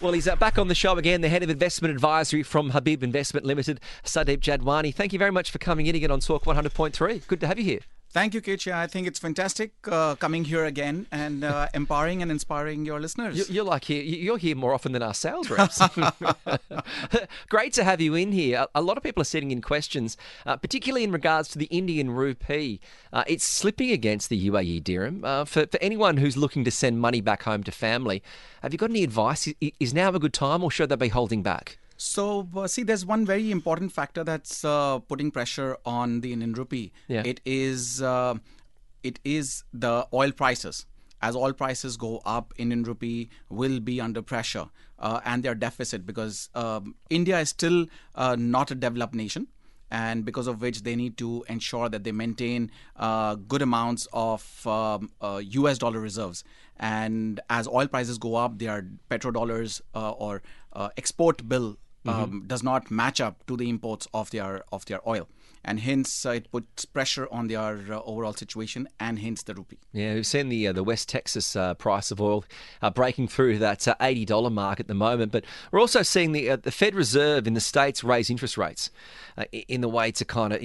Well, he's back on the show again, the head of investment advisory from Habib Investment Limited, Sandeep Jadwani. Thank you very much for coming in again on Talk 100.3. Good to have you here. Thank you, Kitch. I think it's fantastic coming here again and empowering and inspiring your listeners. You're like here. You're here more often than our sales reps. Great to have you in here. A lot of people are sending in questions, particularly in regards to the Indian rupee. It's slipping against the UAE dirham. For anyone who's looking to send money back home to family, have you got any advice? Is now a good time, or should they be holding back? So, see, there's one very important factor that's putting pressure on the Indian rupee. Yeah. It is the oil prices. As oil prices go up, Indian rupee will be under pressure and their deficit, because India is still not a developed nation, and because of which they need to ensure that they maintain good amounts of US dollar reserves. And as oil prices go up, their petrodollars or export bill does not match up to the imports of their oil, and hence it puts pressure on their overall situation, and hence the rupee. Yeah, we've seen the West Texas price of oil breaking through that $80 mark at the moment, but we're also seeing the Fed Reserve in the States raise interest rates in the way to kind of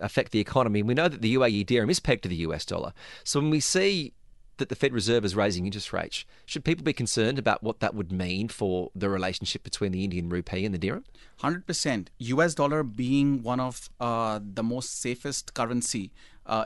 affect the economy. We know that the UAE dirham is pegged to the US dollar, so when we see that the Fed Reserve is raising interest rates, should people be concerned about what that would mean for the relationship between the Indian rupee and the dirham? 100%. US dollar being one of the most safest currency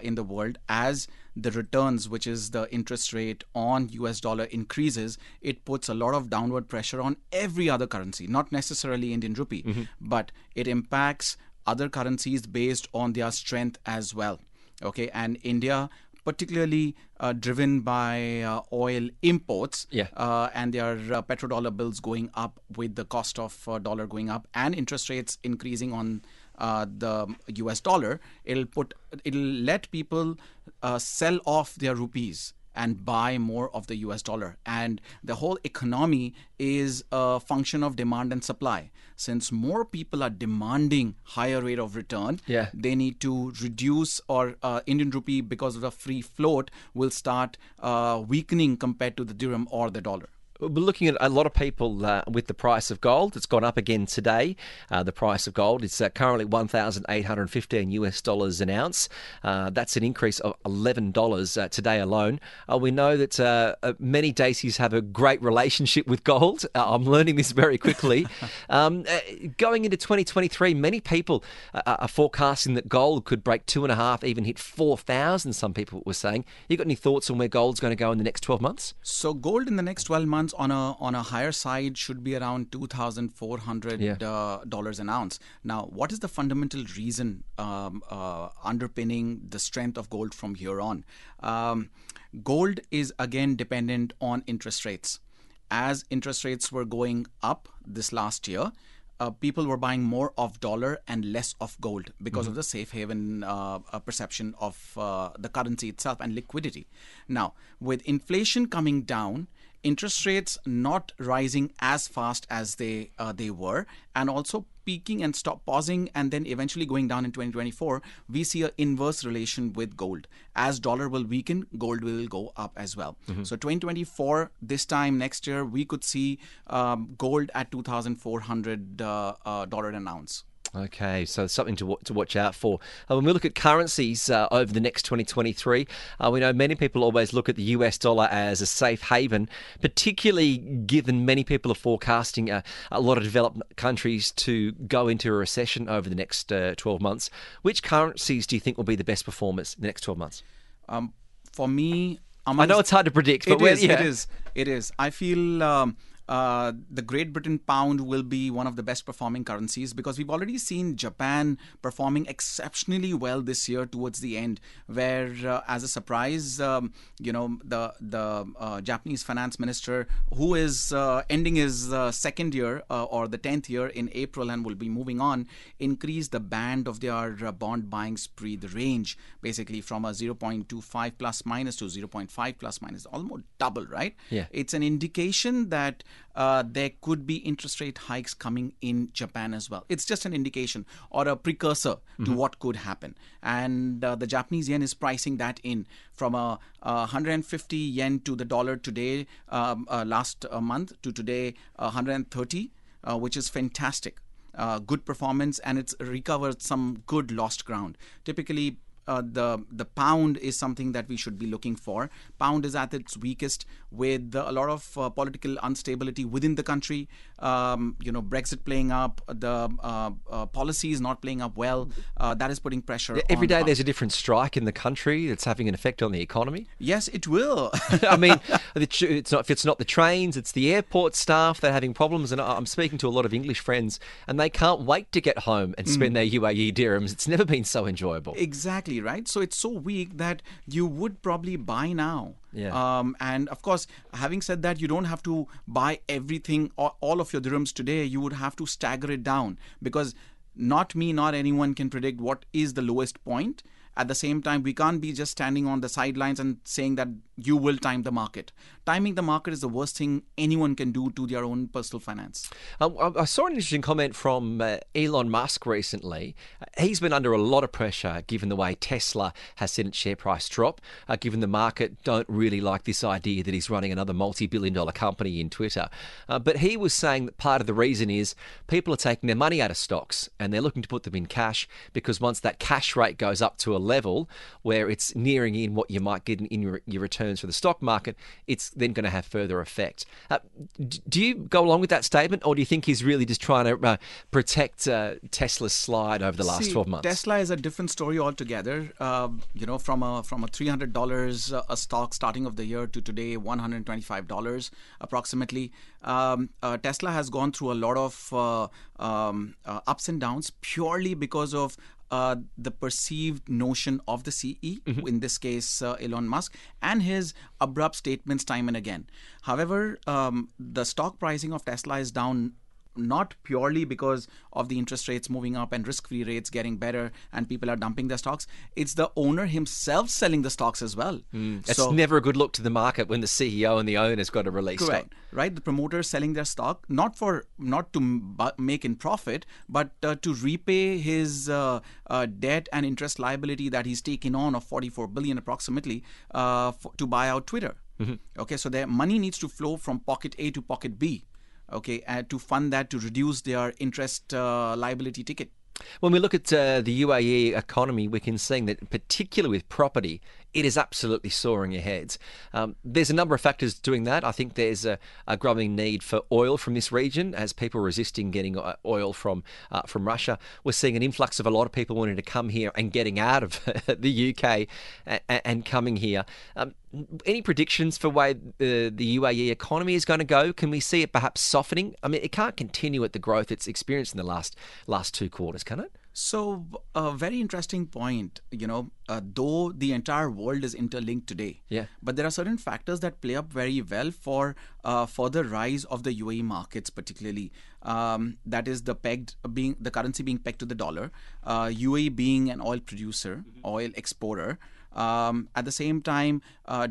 in the world, as the returns, which is the interest rate on US dollar, increases, it puts a lot of downward pressure on every other currency, not necessarily Indian rupee, but it impacts other currencies based on their strength as well. Okay, and India, particularly driven by oil imports and their petrodollar bills going up with the cost of dollar going up and interest rates increasing on the US dollar, it'll let people sell off their rupees and buy more of the US dollar. And the whole economy is a function of demand and supply. Since more people are demanding higher rate of return, they need to reduce, or Indian rupee, because of the free float, will start weakening compared to the dirham or the dollar. We're looking at a lot of people with the price of gold. It's gone up again today. The price of gold is currently $1,815 an ounce. That's an increase of $11 today alone. We know that many Daisies have a great relationship with gold. I'm learning this very quickly. Going into 2023, many people are forecasting that gold could break 2.5, even hit 4,000, some people were saying. You got any thoughts on where gold's going to go in the next 12 months? So gold in the next 12 months on a higher side should be around $2,400 an ounce. Now, what is the fundamental reason underpinning the strength of gold from here on? Gold is again dependent on interest rates. As interest rates were going up this last year, people were buying more of dollar and less of gold because of the safe haven perception of the currency itself and liquidity. Now, with inflation coming down, interest rates not rising as fast as they were, and also peaking and pausing and then eventually going down in 2024, we see an inverse relation with gold. As dollar will weaken, gold will go up as well. So 2024, this time next year, we could see gold at $2,400 an ounce. Okay, so something to watch out for. When we look at currencies over the next 2023, we know many people always look at the US dollar as a safe haven, particularly given many people are forecasting a lot of developed countries to go into a recession over the next 12 months. Which currencies do you think will be the best performers in the next 12 months? For me... I know it's hard to predict, but... It is. I feel... the Great Britain pound will be one of the best performing currencies because we've already seen Japan performing exceptionally well this year towards the end, where as a surprise, the Japanese finance minister, who is ending his second year or the 10th year in April and will be moving on, increased the band of their bond buying spree, the range, basically from a 0.25 plus minus to 0.5 plus minus, almost double, right? Yeah. It's an indication that there could be interest rate hikes coming in Japan as well. It's just an indication or a precursor to what could happen. And the Japanese yen is pricing that in from 150 yen to the dollar today, last month to today, 130, which is fantastic. Good performance, and it's recovered some good lost ground. Typically, the pound is something that we should be looking for. Pound is at its weakest with a lot of political instability within the country. Brexit playing up, the policies not playing up well. That is putting pressure. Every day there's a different strike in the country that's having an effect on the economy. Yes, it will. I mean, it's not the trains, it's the airport staff. They're having problems, and I'm speaking to a lot of English friends, and they can't wait to get home and spend their UAE dirhams. It's never been so enjoyable. Exactly. Right, so it's so weak that you would probably buy now. And of course, having said that, you don't have to buy everything or all of your dirhams today. You would have to stagger it down because not anyone can predict what is the lowest point. At the same time, we can't be just standing on the sidelines and saying that you will time the market. Timing the market is the worst thing anyone can do to their own personal finance. I saw an interesting comment from Elon Musk recently. He's been under a lot of pressure given the way Tesla has seen its share price drop, given the market don't really like this idea that he's running another multi-billion-dollar company in Twitter. But he was saying that part of the reason is people are taking their money out of stocks and they're looking to put them in cash because once that cash rate goes up to a level where it's nearing in what you might get in your returns for the stock market, it's then going to have further effect. Do you go along with that statement, or do you think he's really just trying to protect Tesla's slide over the last 12 months? Tesla is a different story altogether. From a $300 a stock starting of the year to today, $125 approximately. Tesla has gone through a lot of ups and downs purely because of the perceived notion of the CEO, in this case Elon Musk, and his abrupt statements time and again. However, the stock pricing of Tesla is down not purely because of the interest rates moving up and risk-free rates getting better and people are dumping their stocks. It's the owner himself selling the stocks as well. It's never a good look to the market when the CEO and the owner's got to release stock. Right, the promoters selling their stock, not to make in profit, but to repay his debt and interest liability that he's taken on of $44 billion approximately to buy out Twitter. Mm-hmm. Okay, so their money needs to flow from pocket A to pocket B, okay, to fund that, to reduce their interest liability ticket. When we look at the UAE economy, we can see that particularly with property, it is absolutely soaring ahead. There's a number of factors doing that. I think there's a growing need for oil from this region as people are resisting getting oil from Russia. We're seeing an influx of a lot of people wanting to come here and getting out of the UK and coming here. Any predictions for where the UAE economy is going to go? Can we see it perhaps softening? I mean, it can't continue at the growth it's experienced in the last two quarters, can it? So a very interesting point, you know, though the entire world is interlinked today, but there are certain factors that play up very well for further rise of the UAE markets, particularly that is the currency being pegged to the dollar, UAE being an oil producer, oil exporter. At the same time,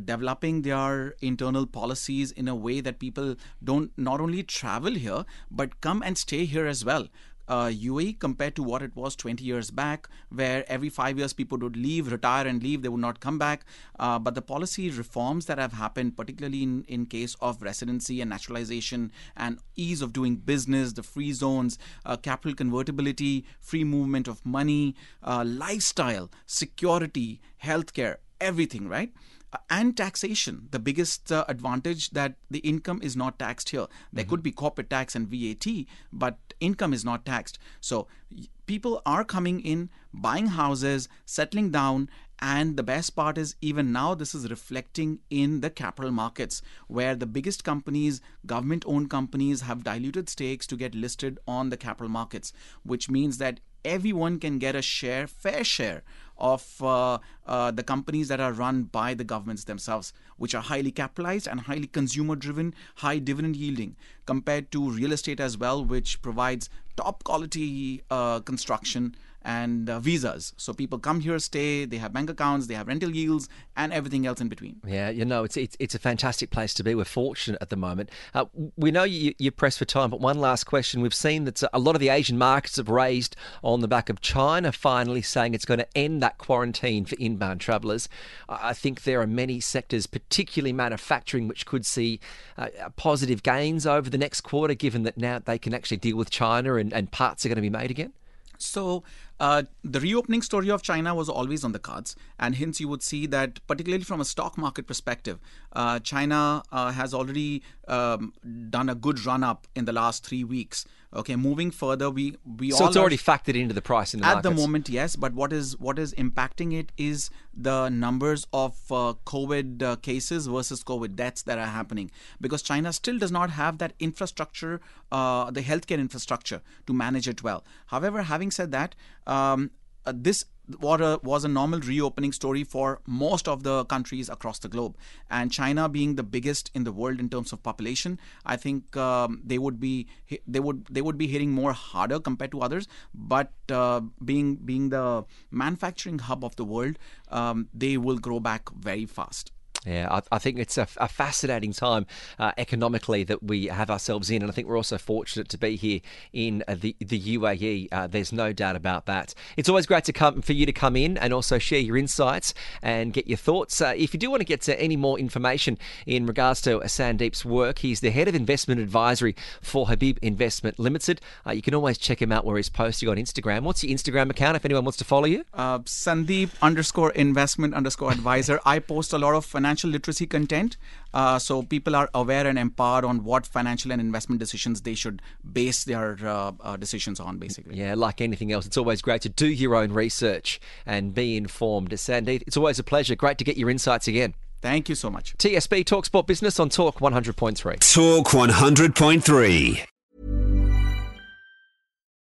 developing their internal policies in a way that people don't not only travel here, but come and stay here as well. UAE compared to what it was 20 years back, where every 5 years people would retire and leave, they would not come back. But the policy reforms that have happened, particularly in case of residency and naturalization and ease of doing business, the free zones, capital convertibility, free movement of money, lifestyle, security, healthcare, everything, right? And taxation, the biggest advantage that the income is not taxed here. There could be corporate tax and VAT, but income is not taxed. So people are coming in, buying houses, settling down, and the best part is even now this is reflecting in the capital markets, where the biggest companies, government-owned companies, have diluted stakes to get listed on the capital markets, which means that everyone can get a fair share of the companies that are run by the governments themselves, which are highly capitalized and highly consumer-driven, high dividend yielding, compared to real estate as well, which provides top quality construction and visas. So people come here, stay, they have bank accounts, they have rental yields and everything else in between. Yeah, you know, it's a fantastic place to be. We're fortunate at the moment. We know you're pressed for time, but one last question. We've seen that a lot of the Asian markets have raised on the back of China finally saying it's going to end that quarantine for inbound travellers. I think there are many sectors, particularly manufacturing, which could see positive gains over the next quarter, given that now they can actually deal with China and parts are going to be made again. So the reopening story of China was always on the cards, and hence you would see that particularly from a stock market perspective, China has already done a good run up in the last 3 weeks. Okay, moving further, it's already factored into the price in the markets. At the moment, yes, but what is impacting it is the numbers of COVID cases versus COVID deaths that are happening, because China still does not have that infrastructure, the healthcare infrastructure to manage it well. However, having said that, this was a normal reopening story for most of the countries across the globe, and China being the biggest in the world in terms of population, I think they would be hitting more harder compared to others. But being the manufacturing hub of the world, they will grow back very fast. Yeah, I think it's a fascinating time economically that we have ourselves in, and I think we're also fortunate to be here in the UAE. There's no doubt about that. It's always great for you to come in and also share your insights and get your thoughts. If you do want to get to any more information in regards to Sandeep's work, he's the Head of Investment Advisory for Habib Investment Limited. You can always check him out where he's posting on Instagram. What's your Instagram account if anyone wants to follow you? Sandeep_investment_advisor. I post a lot of financial literacy content, so people are aware and empowered on what financial and investment decisions they should base their decisions on, basically. Yeah, like anything else, it's always great to do your own research and be informed. Sandeep, it's always a pleasure. Great to get your insights again. Thank you so much. TSB TalkSport Business on Talk 100.3. Talk 100.3.